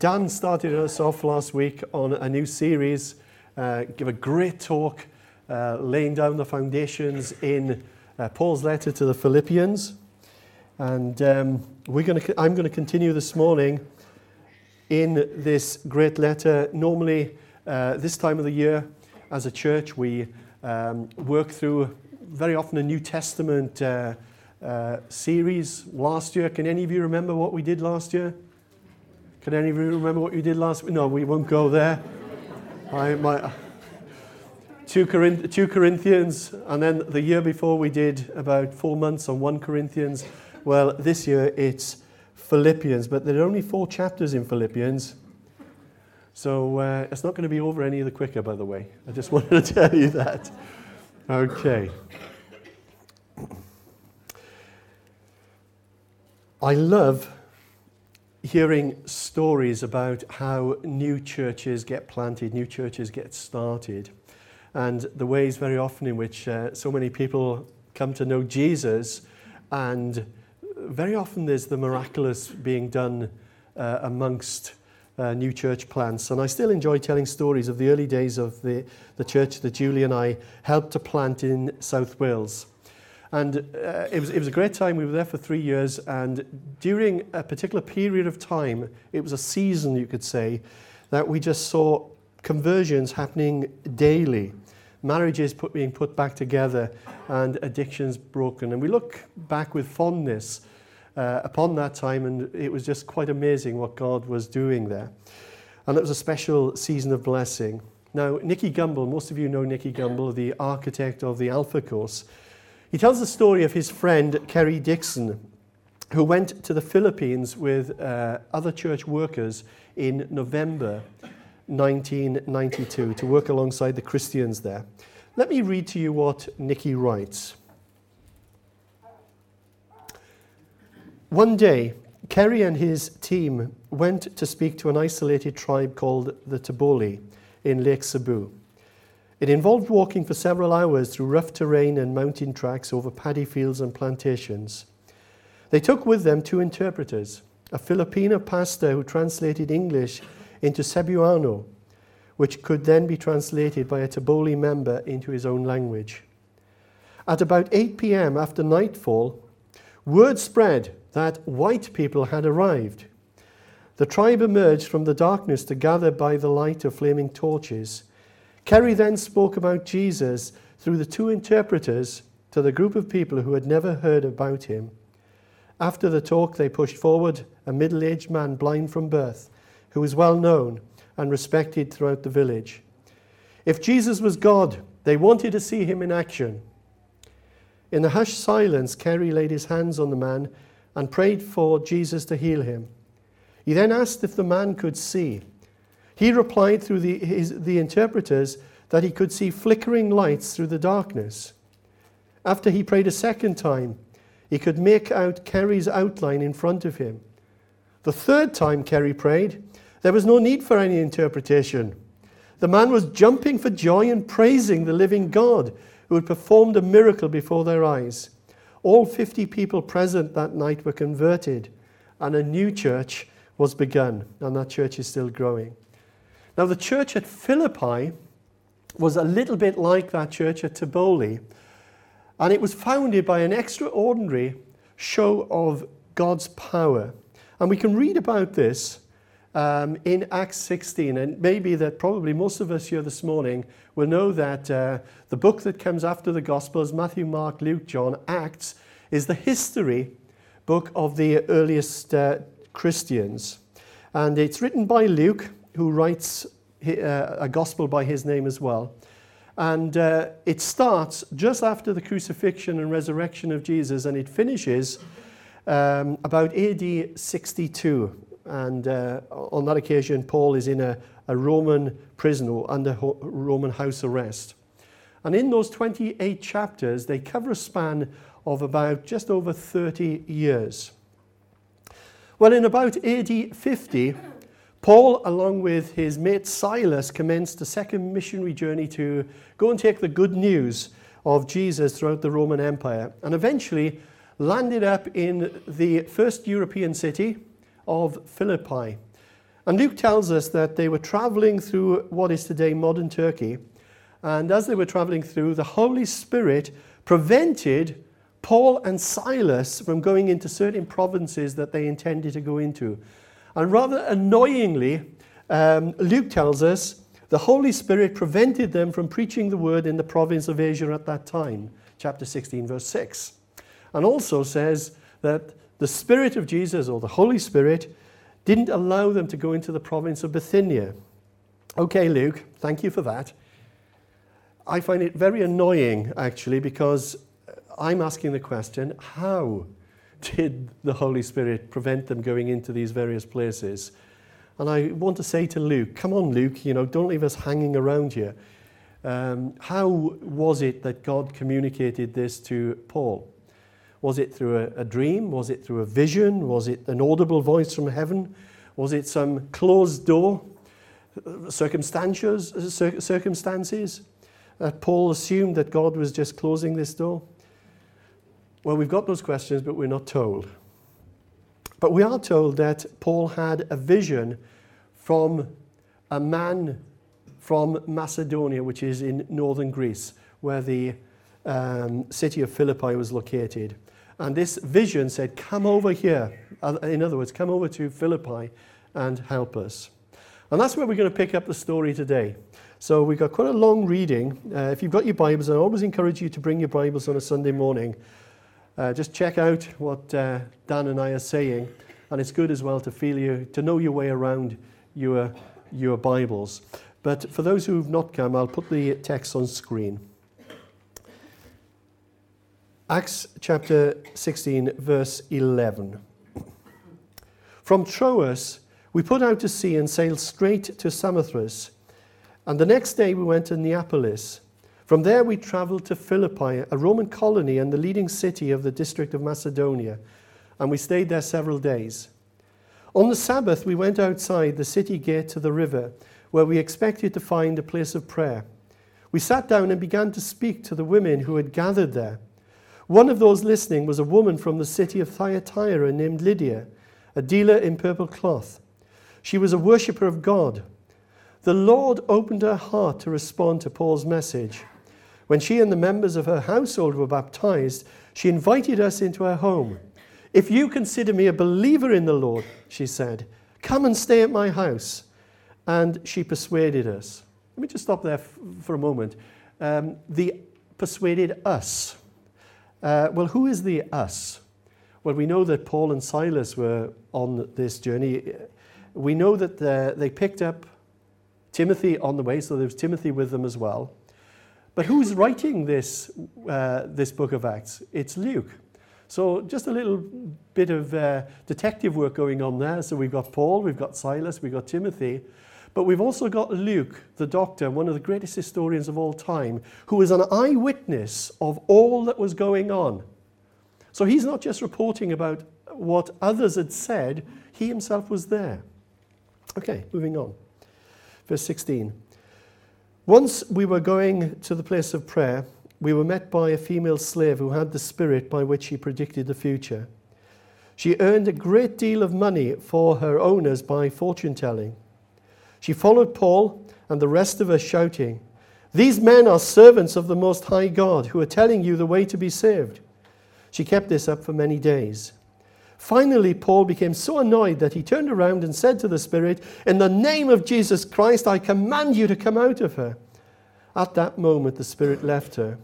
Dan started us off last week on a new series, give a great talk, laying down the foundations in Paul's letter to the Philippians. And I'm going to continue this morning in this great letter. Normally, this time of the year, as a church, we work through very often a New Testament series. Last year, can any of you remember what we did last year? Can any of you remember what you did last week? No, we won't go there. 2 Corinthians, and then the year before we did about 4 months on 1 Corinthians. Well, this year it's Philippians, but there are only 4 chapters in Philippians. So it's not going to be over any of the quicker, by the way. I just wanted to tell you that. Okay. I love hearing stories about how new churches get planted, new churches get started, and the ways very often in which so many people come to know Jesus. And very often there's the miraculous being done amongst new church plants. And I still enjoy telling stories of the early days of the church that Julie and I helped to plant in South Wales. And it was a great time. We were there for 3 years. And during a particular period of time, it was a season, you could say, that we just saw conversions happening daily. Marriages being put back together and addictions broken. And we look back with fondness upon that time, and it was just quite amazing what God was doing there. And it was a special season of blessing. Now, Nicky Gumbel, most of you know Nicky Gumbel, the architect of the Alpha Course. He tells the story of his friend, Kerry Dixon, who went to the Philippines with other church workers in November 1992 to work alongside the Christians there. Let me read to you what Nicky writes. One day, Kerry and his team went to speak to an isolated tribe called the Taboli in Lake Cebu. It involved walking for several hours through rough terrain and mountain tracks over paddy fields and plantations. They took with them 2 interpreters, a Filipino pastor who translated English into Cebuano, which could then be translated by a Taboli member into his own language. At about 8 p.m. after nightfall, word spread that white people had arrived. The tribe emerged from the darkness to gather by the light of flaming torches. Kerry then spoke about Jesus through the 2 interpreters to the group of people who had never heard about him. After the talk, they pushed forward a middle-aged man, blind from birth, who was well known and respected throughout the village. If Jesus was God, they wanted to see him in action. In the hushed silence, Kerry laid his hands on the man and prayed for Jesus to heal him. He then asked if the man could see. He replied through the interpreters that he could see flickering lights through the darkness. After he prayed a second time, he could make out Kerry's outline in front of him. The third time Kerry prayed, there was no need for any interpretation. The man was jumping for joy and praising the living God who had performed a miracle before their eyes. All 50 people present that night were converted, and a new church was begun, and that church is still growing. Now, the church at Philippi was a little bit like that church at Taboli, and it was founded by an extraordinary show of God's power. And we can read about this in Acts 16, and maybe that probably most of us here this morning will know that the book that comes after the Gospels, Matthew, Mark, Luke, John, Acts, is the history book of the earliest Christians. And it's written by Luke, who writes a gospel by his name as well. And it starts just after the crucifixion and resurrection of Jesus, and it finishes about AD 62, and on that occasion Paul is in a Roman prison or under Roman house arrest. And in those 28 chapters, they cover a span of about just over 30 years. Well, in about AD 50, Paul, along with his mate Silas, commenced a second missionary journey to go and take the good news of Jesus throughout the Roman Empire, and eventually landed up in the first European city of Philippi. And Luke tells us that they were traveling through what is today modern Turkey. And as they were traveling through, the Holy Spirit prevented Paul and Silas from going into certain provinces that they intended to go into. And rather annoyingly, Luke tells us, the Holy Spirit prevented them from preaching the word in the province of Asia at that time, chapter 16, verse 6. And also says that the Spirit of Jesus, or the Holy Spirit, didn't allow them to go into the province of Bithynia. Okay, Luke, thank you for that. I find it very annoying, actually, because I'm asking the question, how did the Holy Spirit prevent them going into these various places? And I want to say to Luke, come on, Luke, you know, don't leave us hanging around here. How was it that God communicated this to Paul? Was it through a dream? Was it through a vision? Was it an audible voice from heaven? Was it some closed door? Circumstances? That Paul assumed that God was just closing this door? Well, we've got those questions, but we're not told. But we are told that Paul had a vision from a man from Macedonia, which is in northern Greece, where the city of Philippi was located. And this vision said, come over here. In other words, come over to Philippi and help us. And that's where we're going to pick up the story today. So we've got quite a long reading. If you've got your Bibles, I always encourage you to bring your Bibles on a Sunday morning. Just check out what Dan and I are saying, and it's good as well to know your way around your Bibles. But for those who've not come, I'll put the text on screen. Acts chapter 16, verse 11. From Troas, we put out to sea and sailed straight to Samothrace, and the next day we went to Neapolis. From there we travelled to Philippi, a Roman colony and the leading city of the district of Macedonia, and we stayed there several days. On the Sabbath we went outside the city gate to the river, where we expected to find a place of prayer. We sat down and began to speak to the women who had gathered there. One of those listening was a woman from the city of Thyatira named Lydia, a dealer in purple cloth. She was a worshipper of God. The Lord opened her heart to respond to Paul's message. When she and the members of her household were baptized, she invited us into her home. If you consider me a believer in the Lord, she said, come and stay at my house. And she persuaded us. Let me just stop there for a moment. The persuaded us. Well, who is the us? Well, we know that Paul and Silas were on this journey. We know that they picked up Timothy on the way, so there was Timothy with them as well. But who's writing this book of Acts? It's Luke. So just a little bit of detective work going on there. So we've got Paul, we've got Silas, we've got Timothy. But we've also got Luke, the doctor, one of the greatest historians of all time, who was an eyewitness of all that was going on. So he's not just reporting about what others had said, he himself was there. Okay, moving on. Verse 16. Once we were going to the place of prayer, we were met by a female slave who had the spirit by which she predicted the future. She earned a great deal of money for her owners by fortune-telling. She followed Paul and the rest of us, shouting, "These men are servants of the Most High God who are telling you the way to be saved." She kept this up for many days. Finally, Paul became so annoyed that he turned around and said to the spirit, "In the name of Jesus Christ, I command you to come out of her." At that moment, the spirit left her.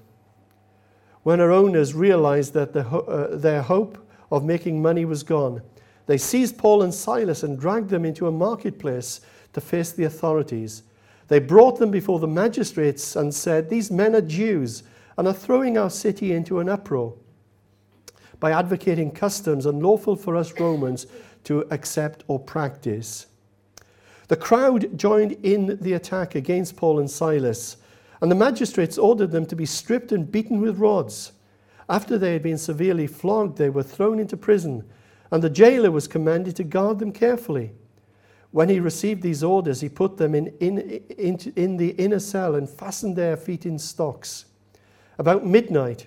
When her owners realized that their hope of making money was gone, they seized Paul and Silas and dragged them into a marketplace to face the authorities. They brought them before the magistrates and said, "These men are Jews and are throwing our city into an uproar by advocating customs unlawful for us Romans to accept or practice." The crowd joined in the attack against Paul and Silas, and the magistrates ordered them to be stripped and beaten with rods. After they had been severely flogged, they were thrown into prison, and the jailer was commanded to guard them carefully. When he received these orders, he put them in the inner cell and fastened their feet in stocks. About midnight,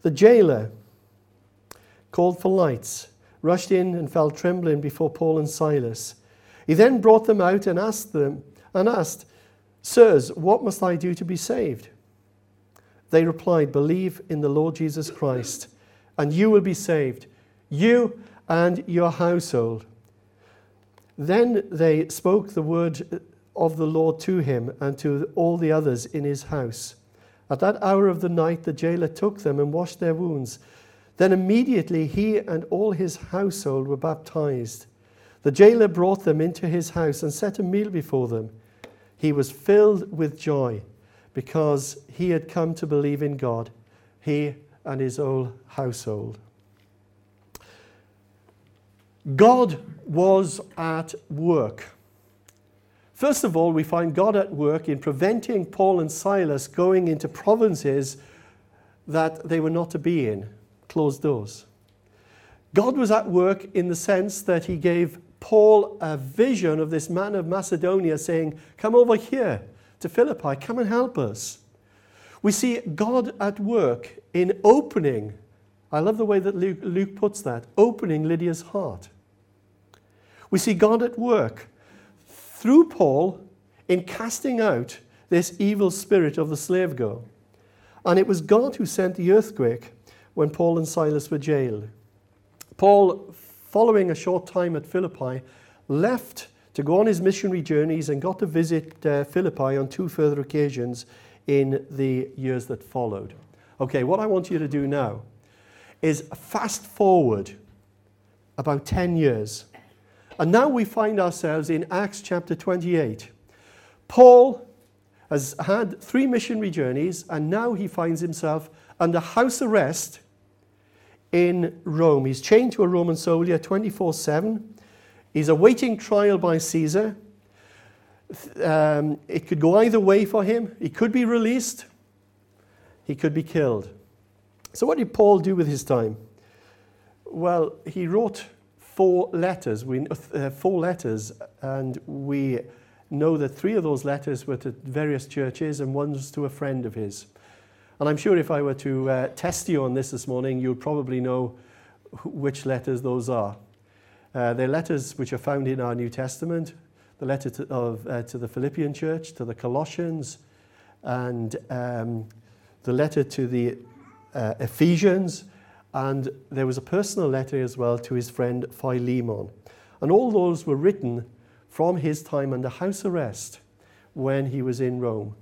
The jailer called for lights, rushed in and fell trembling before Paul and Silas. He then brought them out and asked, "Sirs, what must I do to be saved?" They replied, "Believe in the Lord Jesus Christ, and you will be saved, you and your household." Then they spoke the word of the Lord to him and to all the others in his house. At that hour of the night, the jailer took them and washed their wounds. Then immediately he and all his household were baptized. The jailer brought them into his house and set a meal before them. He was filled with joy because he had come to believe in God, he and his whole household. God was at work. First of all, we find God at work in preventing Paul and Silas going into provinces that they were not to be in, closed doors. God was at work in the sense that he gave Paul a vision of this man of Macedonia saying, "Come over here to Philippi, come and help us." We see God at work in opening, I love the way that Luke puts that, opening Lydia's heart. We see God at work through Paul in casting out this evil spirit of the slave girl. And it was God who sent the earthquake when Paul and Silas were jailed. Paul, following a short time at Philippi, left to go on his missionary journeys and got to visit Philippi on two further occasions in the years that followed. Okay, what I want you to do now is fast forward about 10 years. And now we find ourselves in Acts chapter 28. Paul has had 3 missionary journeys, and now he finds himself under house arrest in Rome. He's chained to a Roman soldier 24/7. He's awaiting trial by Caesar. It could go either way for him. He could be released. He could be killed. So what did Paul do with his time? Well, he wrote 4 letters, and we know that 3 of those letters were to various churches and one was to a friend of his. And I'm sure if I were to test you on this morning, you'll probably know which letters those are. They're letters which are found in our New Testament, the letter to the Philippian church, to the Colossians, and the letter to the Ephesians, and there was a personal letter as well to his friend Philemon. And all those were written from his time under house arrest when he was in Rome.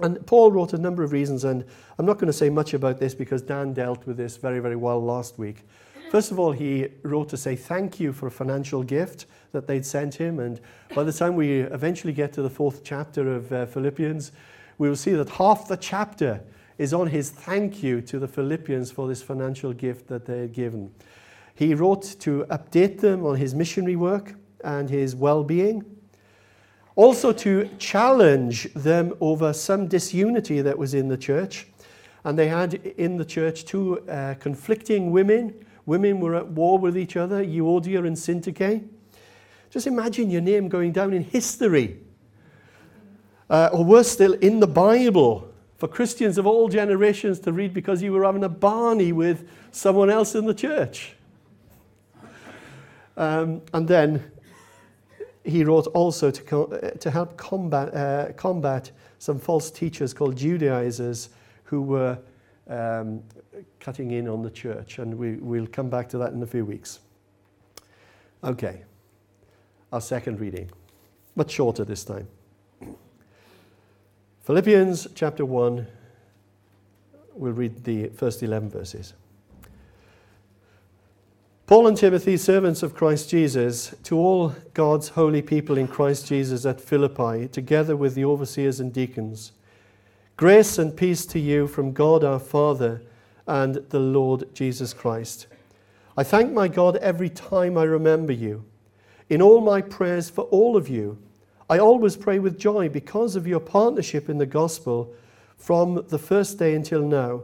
And Paul wrote a number of reasons, and I'm not going to say much about this because Dan dealt with this very, very well last week. First of all, he wrote to say thank you for a financial gift that they'd sent him, and by the time we eventually get to the 4th chapter of Philippians, we will see that half the chapter is on his thank you to the Philippians for this financial gift that they had given. He wrote to update them on his missionary work and his well-being. Also to challenge them over some disunity that was in the church. And they had in the church 2 conflicting women. Women were at war with each other, Euodia and Syntyche. Just imagine your name going down in history. Or worse still, in the Bible, for Christians of all generations to read because you were having a barney with someone else in the church. And then he wrote also to help combat some false teachers called Judaizers who were cutting in on the church. And we'll come back to that in a few weeks. Okay, our second reading, much shorter this time. Philippians chapter 1, we'll read the first 11 verses. Paul and Timothy, servants of Christ Jesus, to all God's holy people in Christ Jesus at Philippi, together with the overseers and deacons. Grace and peace to you from God our Father and the Lord Jesus Christ. I thank my God every time I remember you, In all my prayers for all of you, I always pray with joy because of your partnership in the gospel from the first day until now,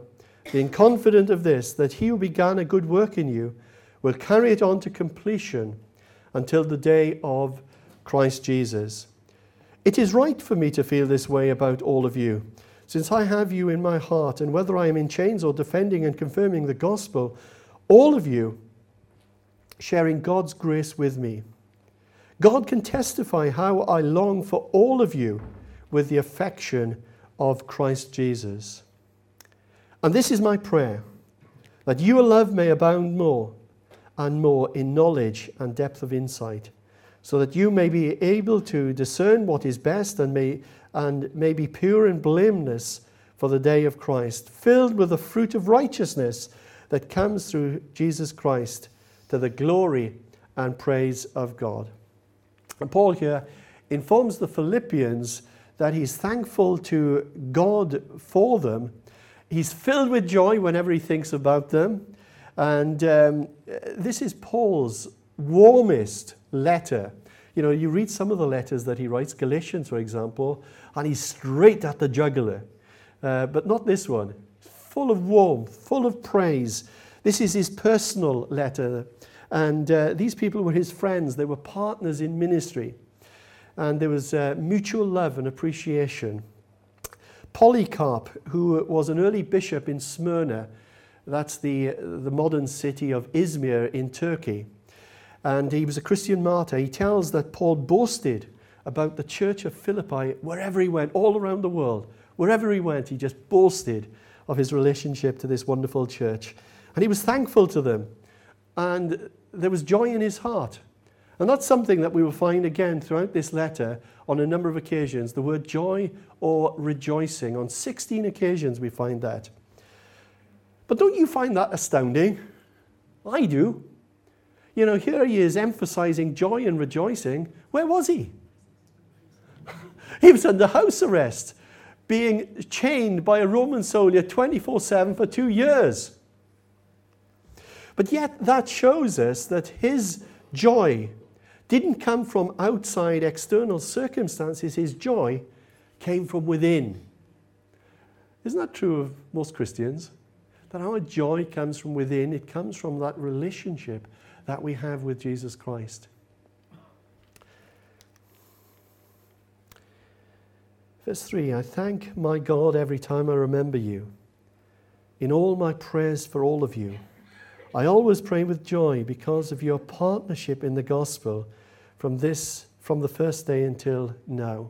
being confident of this, that he who began a good work in you will carry it on to completion until the day of Christ Jesus. It is right for me to feel this way about all of you, since I have you in my heart, and whether I am in chains or defending and confirming the gospel, all of you sharing God's grace with me. God can testify how I long for all of you with the affection of Christ Jesus. And this is my prayer, that your love may abound more and more in knowledge and depth of insight, so that you may be able to discern what is best and may be pure and blameless for the day of Christ, filled with the fruit of righteousness that comes through Jesus Christ to the glory and praise of God. And Paul here informs the Philippians that he's thankful to God for them. He's filled with joy whenever he thinks about them. And this is Paul's warmest letter. You know, you read some of the letters that he writes, Galatians, for example, and he's straight at the jugular. But not this one. Full of warmth, full of praise. This is his personal letter. And these people were his friends. They were partners in ministry. And there was mutual love and appreciation. Polycarp, who was an early bishop in Smyrna, that's the modern city of Izmir in Turkey, and he was a Christian martyr. He tells that Paul boasted about the church of Philippi wherever he went, all around the world. Wherever he went, he just boasted of his relationship to this wonderful church. And he was thankful to them. And there was joy in his heart. And that's something that we will find again throughout this letter on a number of occasions, the word joy or rejoicing. On 16 occasions we find that. But don't you find that astounding? I do. You know, here he is emphasizing joy and rejoicing. Where was he? He was under house arrest, being chained by a Roman soldier 24/7 for 2 years. But yet that shows us that his joy didn't come from outside external circumstances. His joy came from within. Isn't that true of most Christians? That our joy comes from within. It comes from that relationship that we have with Jesus Christ. Verse 3, I thank my God every time I remember you. In all my prayers for all of you, I always pray with joy because of your partnership in the gospel from the first day until now.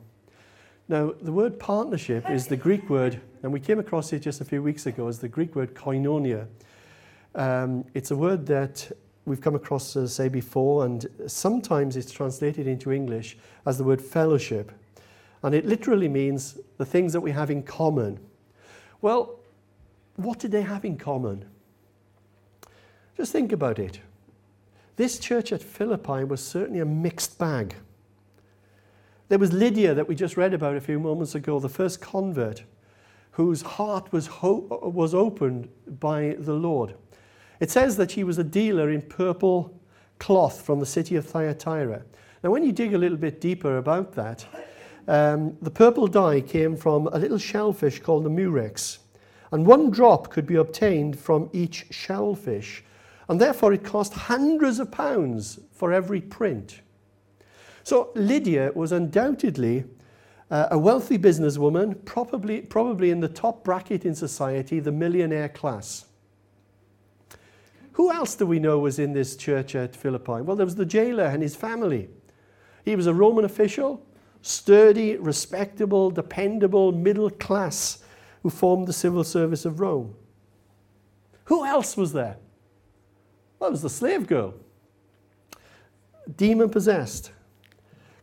Now, the word partnership is the Greek word, and we came across it just a few weeks ago, as the Greek word koinonia. It's a word that we've come across, as I say, before, and sometimes it's translated into English as the word fellowship. And it literally means the things that we have in common. Well, what did they have in common? Just think about it. This church at Philippi was certainly a mixed bag. There was Lydia that we just read about a few moments ago, the first convert, whose heart was opened by the Lord. It says that she was a dealer in purple cloth from the city of Thyatira. Now, when you dig a little bit deeper about that, the purple dye came from a little shellfish called the murex, and one drop could be obtained from each shellfish, and therefore it cost hundreds of pounds for every print. So Lydia was undoubtedly a wealthy businesswoman, probably in the top bracket in society, the millionaire class. Who else do we know was in this church at Philippi? Well, there was the jailer and his family. He was a Roman official, sturdy, respectable, dependable, middle class, who formed the civil service of Rome. Who else was there? Well, it was the slave girl, demon-possessed,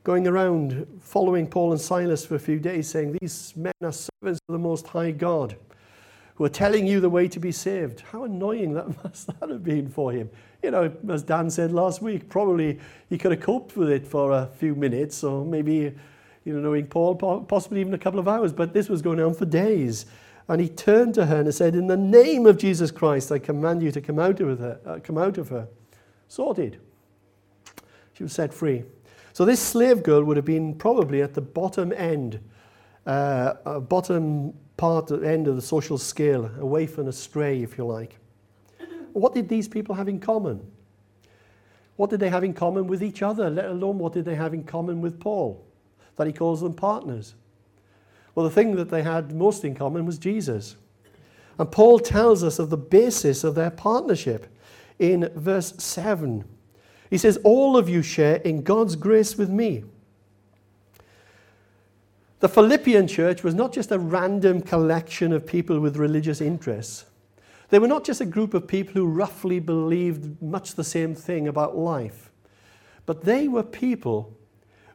going around following Paul and Silas for a few days, saying, these men are servants of the Most High God, who are telling you the way to be saved. How annoying that must have been for him. You know, as Dan said last week, probably he could have coped with it for a few minutes, or maybe, you know, knowing Paul, possibly even a couple of hours, but this was going on for days. And he turned to her and said, in the name of Jesus Christ, I command you to come out of her. Sorted. She was set free. So this slave girl would have been probably at the bottom end of the social scale, a waif and a stray, if you like. What did these people have in common? What did they have in common with each other, let alone what did they have in common with Paul, that he calls them partners? Well, the thing that they had most in common was Jesus. And Paul tells us of the basis of their partnership in verse 7. He says, all of you share in God's grace with me. The Philippian church was not just a random collection of people with religious interests. They were not just a group of people who roughly believed much the same thing about life, but they were people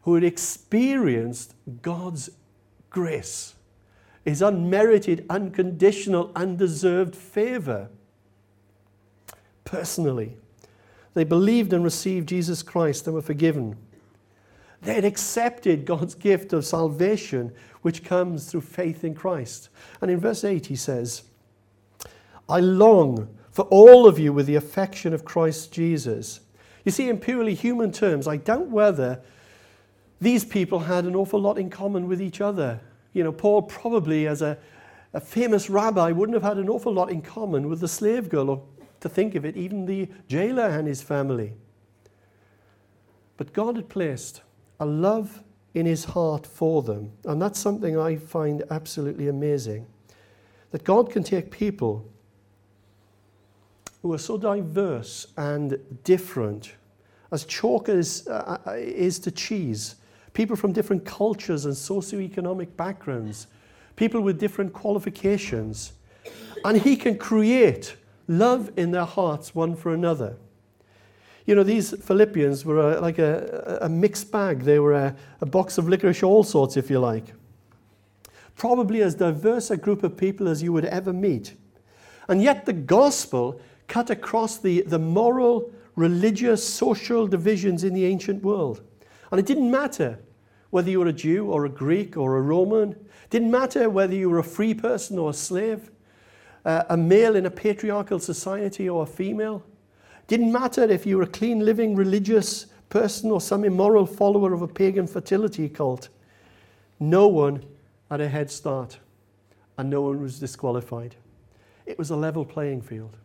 who had experienced God's grace, His unmerited, unconditional, undeserved favor. Personally, they believed and received Jesus Christ and were forgiven. They had accepted God's gift of salvation, which comes through faith in Christ. And in verse 8 he says, I long for all of you with the affection of Christ Jesus. You see, in purely human terms, I doubt whether these people had an awful lot in common with each other. You know, Paul probably, as a famous rabbi, wouldn't have had an awful lot in common with the slave girl, or, to think of it, even the jailer and his family. But God had placed a love in his heart for them, and that's something I find absolutely amazing, that God can take people who are so diverse and different, as chalk is to cheese, people from different cultures and socioeconomic backgrounds, people with different qualifications, and he can create love in their hearts one for another. You know, these Philippians were like a mixed bag. They were a box of licorice all sorts, if you like. Probably as diverse a group of people as you would ever meet. And yet the gospel cut across the moral, religious, social divisions in the ancient world. And it didn't matter whether you were a Jew or a Greek or a Roman. It didn't matter whether you were a free person or a slave, a male in a patriarchal society or a female. It didn't matter if you were a clean-living religious person or some immoral follower of a pagan fertility cult. No one had a head start, and no one was disqualified. It was a level playing field.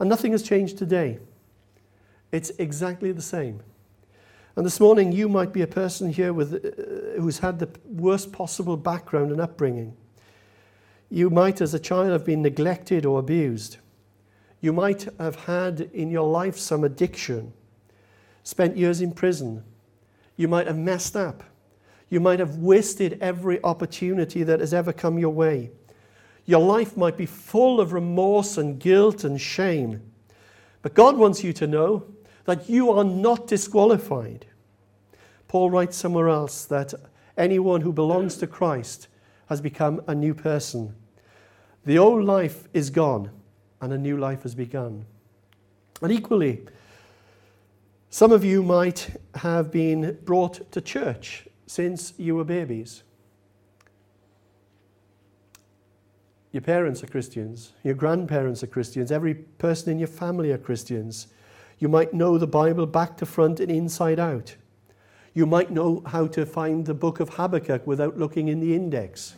And nothing has changed today. It's exactly the same. And this morning, you might be a person here who's had the worst possible background and upbringing. You might, as a child, have been neglected or abused. You might have had in your life some addiction, spent years in prison. You might have messed up. You might have wasted every opportunity that has ever come your way. Your life might be full of remorse and guilt and shame. But God wants you to know that you are not disqualified. Paul writes somewhere else that anyone who belongs to Christ has become a new person. The old life is gone and a new life has begun. And equally, some of you might have been brought to church since you were babies. Your parents are Christians. Your grandparents are Christians. Every person in your family are Christians. You might know the Bible back to front and inside out. You might know how to find the book of Habakkuk without looking in the index.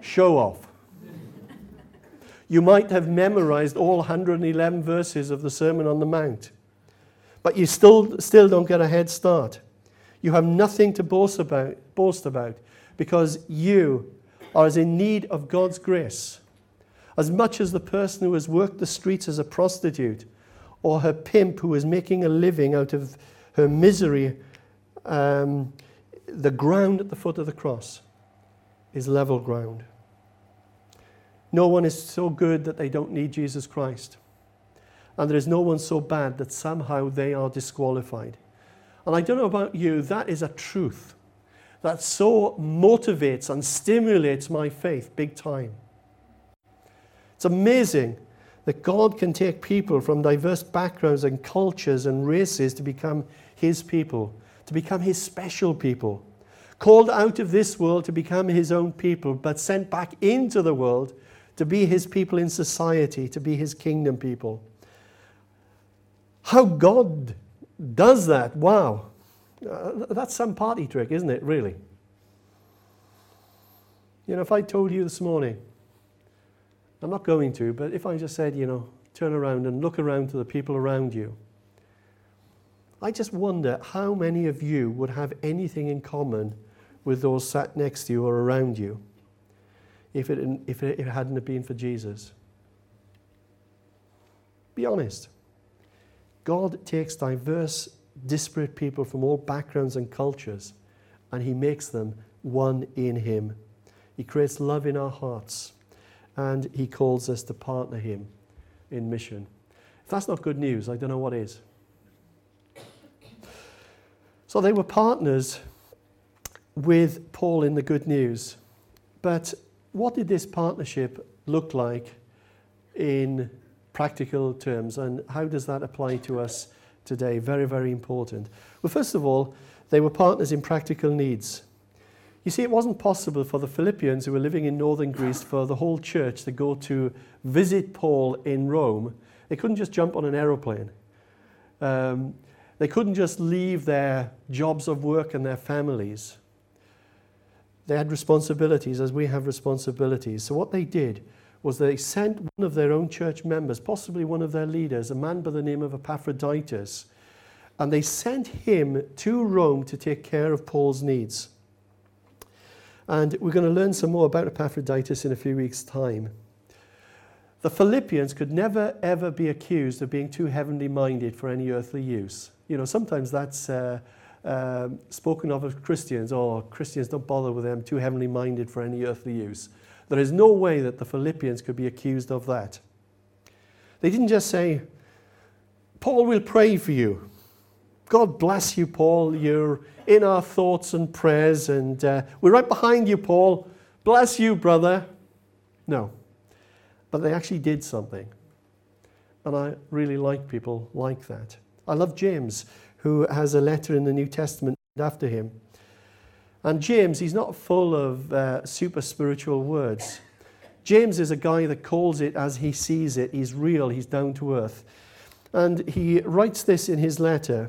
Show off. You might have memorized all 111 verses of the Sermon on the Mount, but you still don't get a head start. You have nothing to boast about because you are as in need of God's grace as much as the person who has worked the streets as a prostitute or her pimp who is making a living out of her misery. The ground at the foot of the cross is level ground. No one is so good that they don't need Jesus Christ. And there is no one so bad that somehow they are disqualified. And I don't know about you, that is a truth that so motivates and stimulates my faith big time. It's amazing that God can take people from diverse backgrounds and cultures and races to become His people, to become His special people, called out of this world to become His own people, but sent back into the world to be His people in society, to be His kingdom people. How God does that, wow, that's some party trick, isn't it, really? You know, if I told you this morning, I'm not going to, but if I just said, you know, turn around and look around to the people around you, I just wonder how many of you would have anything in common with those sat next to you or around you if it hadn't been for Jesus. Be honest. God takes diverse, disparate people from all backgrounds and cultures, and he makes them one in him. He creates love in our hearts, and he calls us to partner him in mission. If that's not good news, I don't know what is. So they were partners with Paul in the good news. But what did this partnership look like in practical terms, and how does that apply to us today? Very, very important. Well, first of all, they were partners in practical needs. You see, it wasn't possible for the Philippians who were living in northern Greece for the whole church to go to visit Paul in Rome. They couldn't just jump on an aeroplane. They couldn't just leave their jobs of work and their families. They had responsibilities as we have responsibilities. So what they did was they sent one of their own church members, possibly one of their leaders, a man by the name of Epaphroditus, and they sent him to Rome to take care of Paul's needs. And we're going to learn some more about Epaphroditus in a few weeks' time. The Philippians could never, ever be accused of being too heavenly-minded for any earthly use. You know, sometimes that's spoken of as Christians, or Christians don't bother with them, too heavenly-minded for any earthly use. There is no way that the Philippians could be accused of that. They didn't just say, Paul will pray for you. God bless you, Paul. You're in our thoughts and prayers, and we're right behind you, Paul. Bless you, brother. No. But they actually did something. And I really like people like that. I love James, who has a letter in the New Testament after him. And James, he's not full of super spiritual words. James is a guy that calls it as he sees it. He's real. He's down to earth. And he writes this in his letter.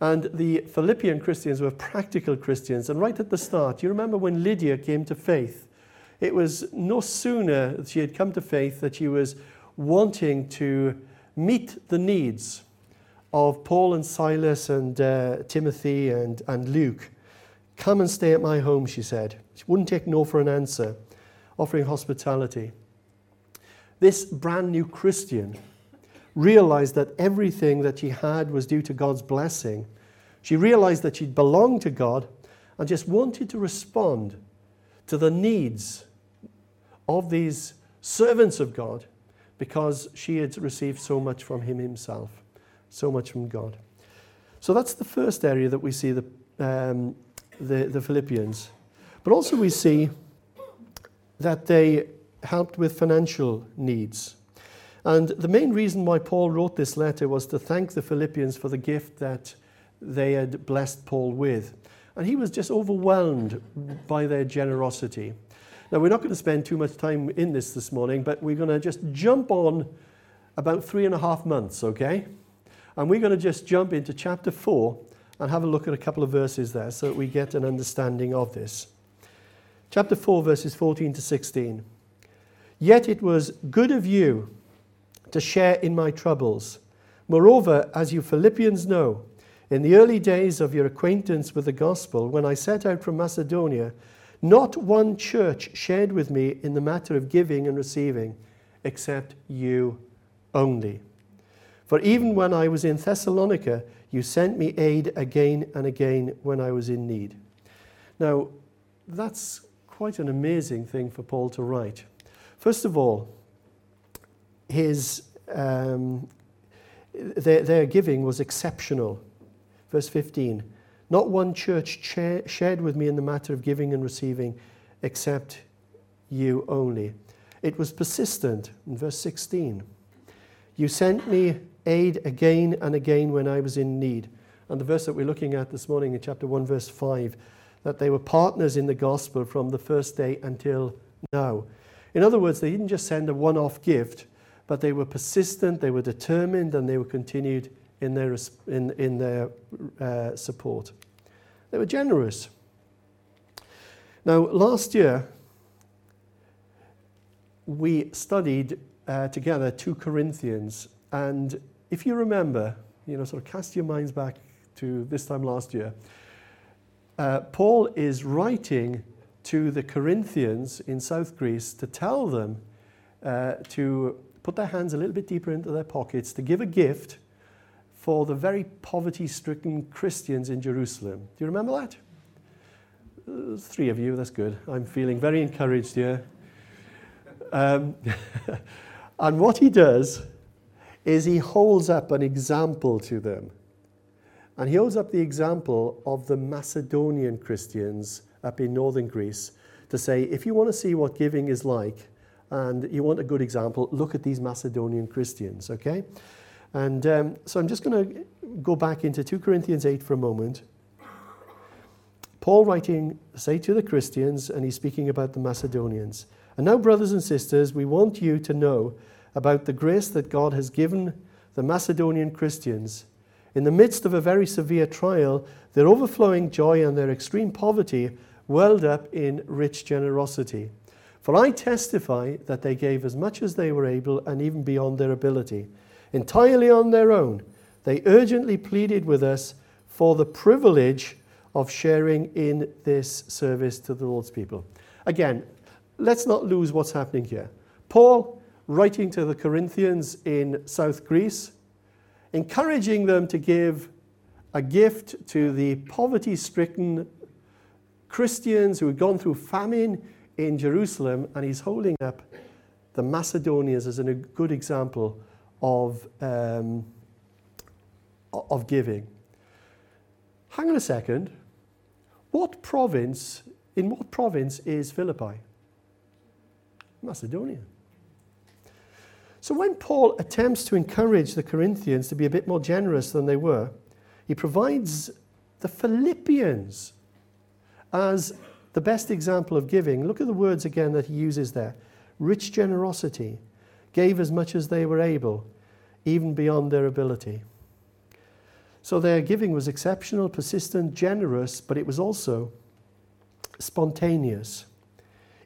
And the Philippian Christians were practical Christians. And right at the start, you remember when Lydia came to faith, it was no sooner that she had come to faith that she was wanting to meet the needs of Paul and Silas and Timothy and Luke. Come and stay at my home, she said. She wouldn't take no for an answer, offering hospitality. This brand new Christian realized that everything that she had was due to God's blessing. She realized that she belonged to God and just wanted to respond to the needs of these servants of God because she had received so much from him himself, so much from God. So that's the first area that we see the Philippians. But also we see that they helped with financial needs. And the main reason why Paul wrote this letter was to thank the Philippians for the gift that they had blessed Paul with. And he was just overwhelmed by their generosity. Now, we're not going to spend too much time in this morning, but we're going to just jump on about 3.5 months, okay? And we're going to just jump into chapter 4 and have a look at a couple of verses there so that we get an understanding of this. Chapter 4, verses 14 to 16. Yet it was good of you to share in my troubles. Moreover, as you Philippians know, in the early days of your acquaintance with the gospel, when I set out from Macedonia, not one church shared with me in the matter of giving and receiving, except you only. For even when I was in Thessalonica, you sent me aid again and again when I was in need. Now, that's quite an amazing thing for Paul to write. First of all, their giving was exceptional. Verse 15, not one church shared with me in the matter of giving and receiving, except you only. It was persistent. In verse 16, you sent me aid again and again when I was in need. And the verse that we're looking at this morning in chapter 1, verse 5, that they were partners in the gospel from the first day until now. In other words, they didn't just send a one-off gift, but they were persistent, they were determined, and they were continued in their support. They were generous. Now, last year, we studied together 2 Corinthians, and if you remember, sort of cast your minds back to this time last year, Paul is writing to the Corinthians in South Greece to tell them to put their hands a little bit deeper into their pockets, to give a gift for the very poverty-stricken Christians in Jerusalem. Do you remember that? 3 of you, that's good. I'm feeling very encouraged here. And what he does is he holds up an example to them. And he holds up the example of the Macedonian Christians up in northern Greece to say, if you want to see what giving is like and you want a good example, look at these Macedonian Christians, okay? And so I'm just going to go back into 2 Corinthians 8 for a moment. Paul writing, say to the Christians, and he's speaking about the Macedonians. And now, brothers and sisters, we want you to know about the grace that God has given the Macedonian Christians. In the midst of a very severe trial, their overflowing joy and their extreme poverty welled up in rich generosity. For I testify that they gave as much as they were able and even beyond their ability. Entirely on their own, they urgently pleaded with us for the privilege of sharing in this service to the Lord's people. Again, let's not lose what's happening here. Paul, writing to the Corinthians in South Greece, encouraging them to give a gift to the poverty-stricken Christians who had gone through famine in Jerusalem, and he's holding up the Macedonians as a good example of giving. Hang on a second. In what province is Philippi? Macedonia. So when Paul attempts to encourage the Corinthians to be a bit more generous than they were, he provides the Philippians as the best example of giving. Look at the words again that he uses there. Rich generosity, gave as much as they were able, even beyond their ability. So their giving was exceptional, persistent, generous, but it was also spontaneous.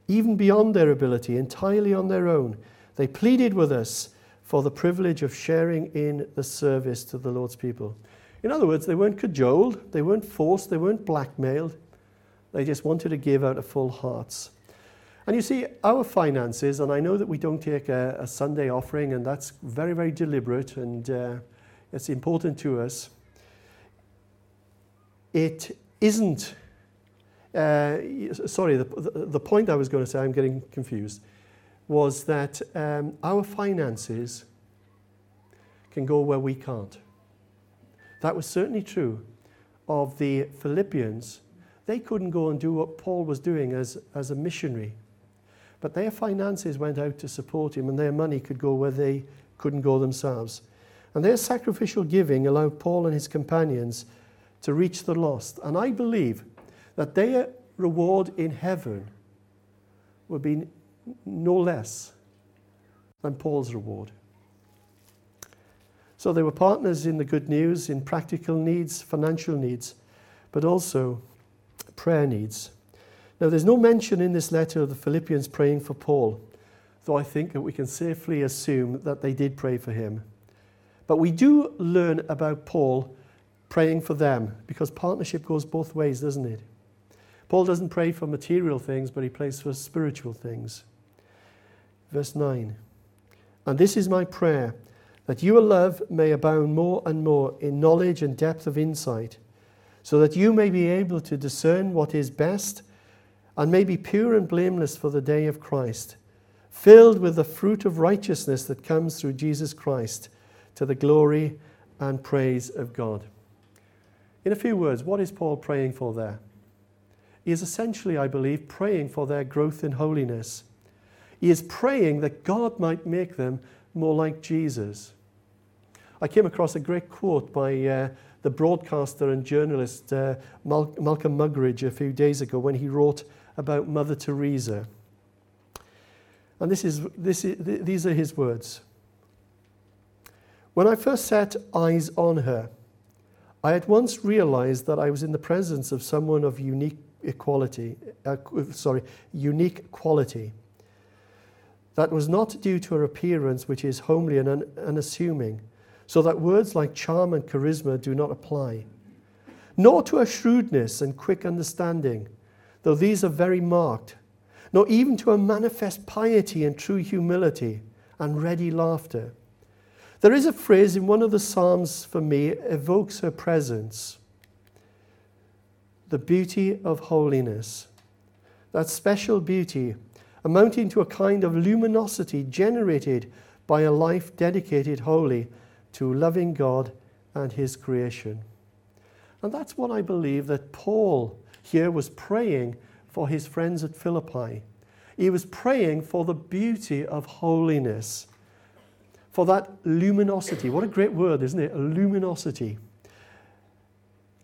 Even beyond their ability, entirely on their own, they pleaded with us for the privilege of sharing in the service to the Lord's people. In other words, they weren't cajoled, they weren't forced, they weren't blackmailed. They just wanted to give out of full hearts. And you see, our finances, and I know that we don't take a Sunday offering, and that's very, very deliberate, and it's important to us. It isn't, the point I was going to say, I'm getting confused, was that our finances can go where we can't. That was certainly true of the Philippians. They couldn't go and do what Paul was doing as a missionary. But their finances went out to support him, and their money could go where they couldn't go themselves. And their sacrificial giving allowed Paul and his companions to reach the lost. And I believe that their reward in heaven will be no less than Paul's reward. So they were partners in the good news, in practical needs, financial needs, but also prayer needs. Now, there's no mention in this letter of the Philippians praying for Paul, though I think that we can safely assume that they did pray for him. But we do learn about Paul praying for them, because partnership goes both ways, doesn't it? Paul doesn't pray for material things, but he prays for spiritual things. Verse 9, and this is my prayer, that your love may abound more and more in knowledge and depth of insight, so that you may be able to discern what is best, and may be pure and blameless for the day of Christ, filled with the fruit of righteousness that comes through Jesus Christ, to the glory and praise of God. In a few words, what is Paul praying for there? He is essentially, I believe, praying for their growth in holiness. He is praying that God might make them more like Jesus. I came across a great quote by the broadcaster and journalist Malcolm Muggeridge a few days ago when he wrote about Mother Teresa. And these are his words. When I first set eyes on her, I at once realized that I was in the presence of someone of unique quality. That was not due to her appearance, which is homely and unassuming, so that words like charm and charisma do not apply, nor to her shrewdness and quick understanding, though these are very marked, nor even to her manifest piety and true humility and ready laughter. There is a phrase in one of the Psalms for me evokes her presence. The beauty of holiness. That special beauty, amounting to a kind of luminosity generated by a life dedicated wholly to loving God and his creation. And that's what I believe that Paul here was praying for his friends at Philippi. He was praying for the beauty of holiness. For that luminosity. What a great word, isn't it? Luminosity.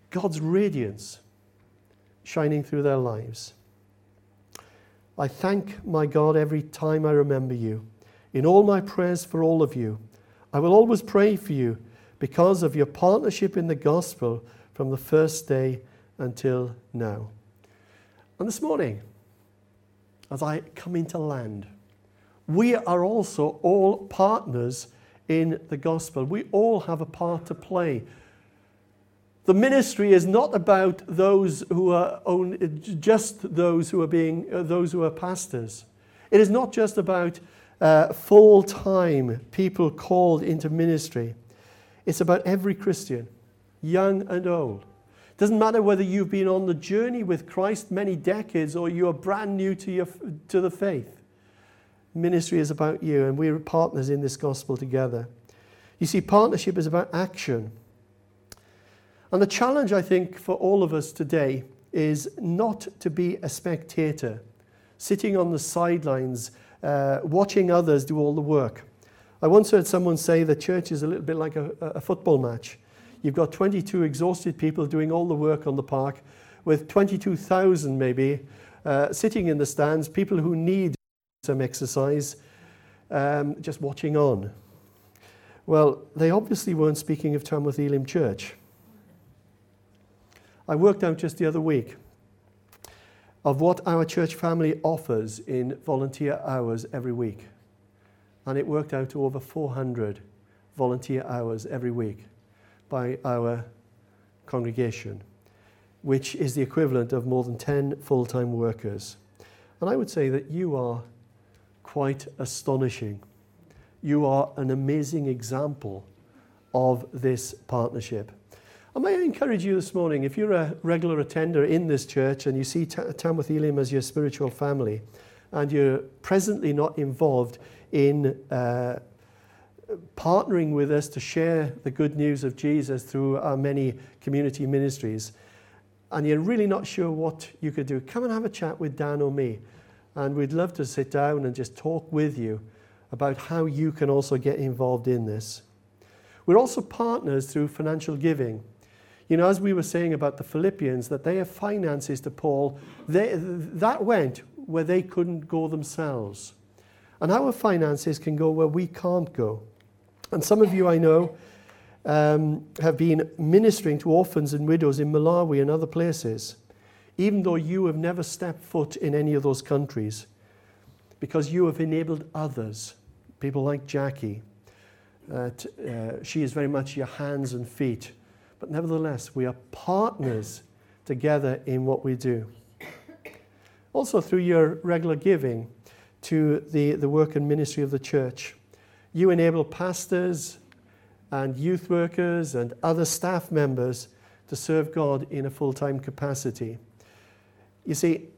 God's radiance shining through their lives. I thank my God every time I remember you. In all my prayers for all of you, I will always pray for you because of your partnership in the gospel from the first day until now. And this morning, as I come into land, we are also all partners in the gospel. We all have a part to play. The ministry is not about those who are pastors. It is not just about full-time people called into ministry. It's about every Christian, young and old. It doesn't matter whether you've been on the journey with Christ many decades or you are brand new to the faith. Ministry is about you, and we're partners in this gospel together. You see, partnership is about action. And the challenge, I think, for all of us today is not to be a spectator, sitting on the sidelines, watching others do all the work. I once heard someone say the church is a little bit like a football match. You've got 22 exhausted people doing all the work on the park, with 22,000 maybe sitting in the stands, people who need some exercise, just watching on. Well, they obviously weren't speaking of Tamworth Elim Church. I worked out just the other week of what our church family offers in volunteer hours every week. And it worked out to over 400 volunteer hours every week by our congregation, which is the equivalent of more than 10 full-time workers. And I would say that you are quite astonishing. You are an amazing example of this partnership. And may I encourage you this morning, if you're a regular attender in this church and you see Tamworth Elim as your spiritual family and you're presently not involved in partnering with us to share the good news of Jesus through our many community ministries, and you're really not sure what you could do, come and have a chat with Dan or me. And we'd love to sit down and just talk with you about how you can also get involved in this. We're also partners through financial giving. You know, as we were saying about the Philippians, that they have finances to Paul, that went where they couldn't go themselves. And our finances can go where we can't go. And some of you I know have been ministering to orphans and widows in Malawi and other places, even though you have never stepped foot in any of those countries, because you have enabled others, people like Jackie. She is very much your hands and feet. But nevertheless, we are partners together in what we do. Also through your regular giving to the work and ministry of the church, you enable pastors and youth workers and other staff members to serve God in a full-time capacity. You see,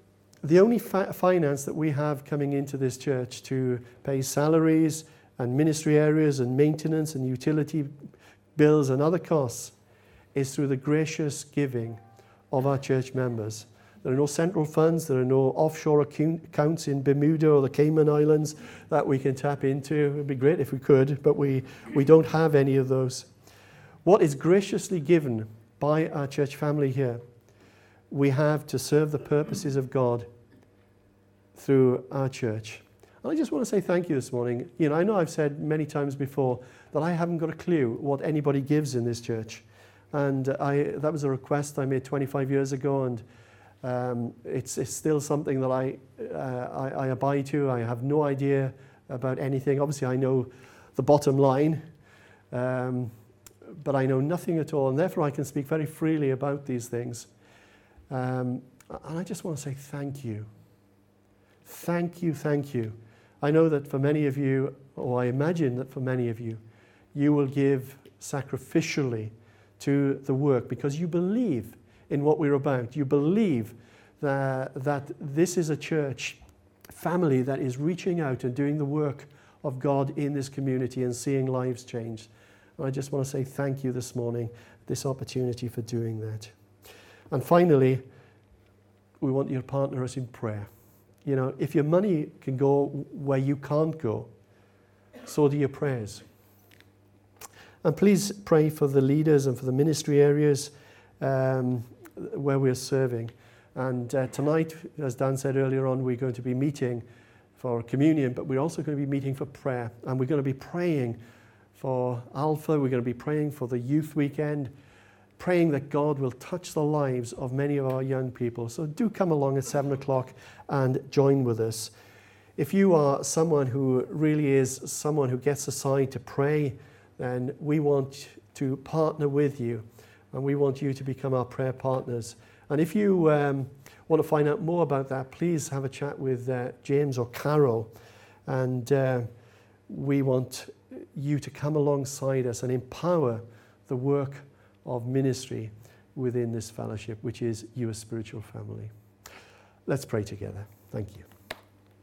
the only finance that we have coming into this church to pay salaries and ministry areas and maintenance and utility bills and other costs is through the gracious giving of our church members. There are no central funds, there are no offshore accounts in Bermuda or the Cayman Islands that we can tap into. It would be great if we could, but we don't have any of those. What is graciously given by our church family here, we have to serve the purposes of God through our church. And I just want to say thank you this morning. You know, I know I've said many times before that I haven't got a clue what anybody gives in this church. And that was a request I made 25 years ago, and it's still something that I abide to. I have no idea about anything. Obviously, I know the bottom line, but I know nothing at all, and therefore I can speak very freely about these things. And I just want to say thank you. Thank you, thank you. I know that for many of you, or I imagine that for many of you, you will give sacrificially to the work because you believe in what we're about. You believe that this is a church family that is reaching out and doing the work of God in this community and seeing lives changed. And I just want to say thank you this morning, this opportunity for doing that. And finally, we want you to partner us in prayer. You know, if your money can go where you can't go, so do your prayers. And please pray for the leaders and for the ministry areas where we're serving. And tonight, as Dan said earlier on, we're going to be meeting for communion, but we're also going to be meeting for prayer. And we're going to be praying for Alpha. We're going to be praying for the youth weekend, praying that God will touch the lives of many of our young people. So do come along at 7 o'clock and join with us. If you are someone who really is someone who gets aside to pray, then we want to partner with you, and we want you to become our prayer partners. And if you want to find out more about that, please have a chat with James or Carol, and we want you to come alongside us and empower the work of ministry within this fellowship, which is your spiritual family. Let's pray together. Thank you.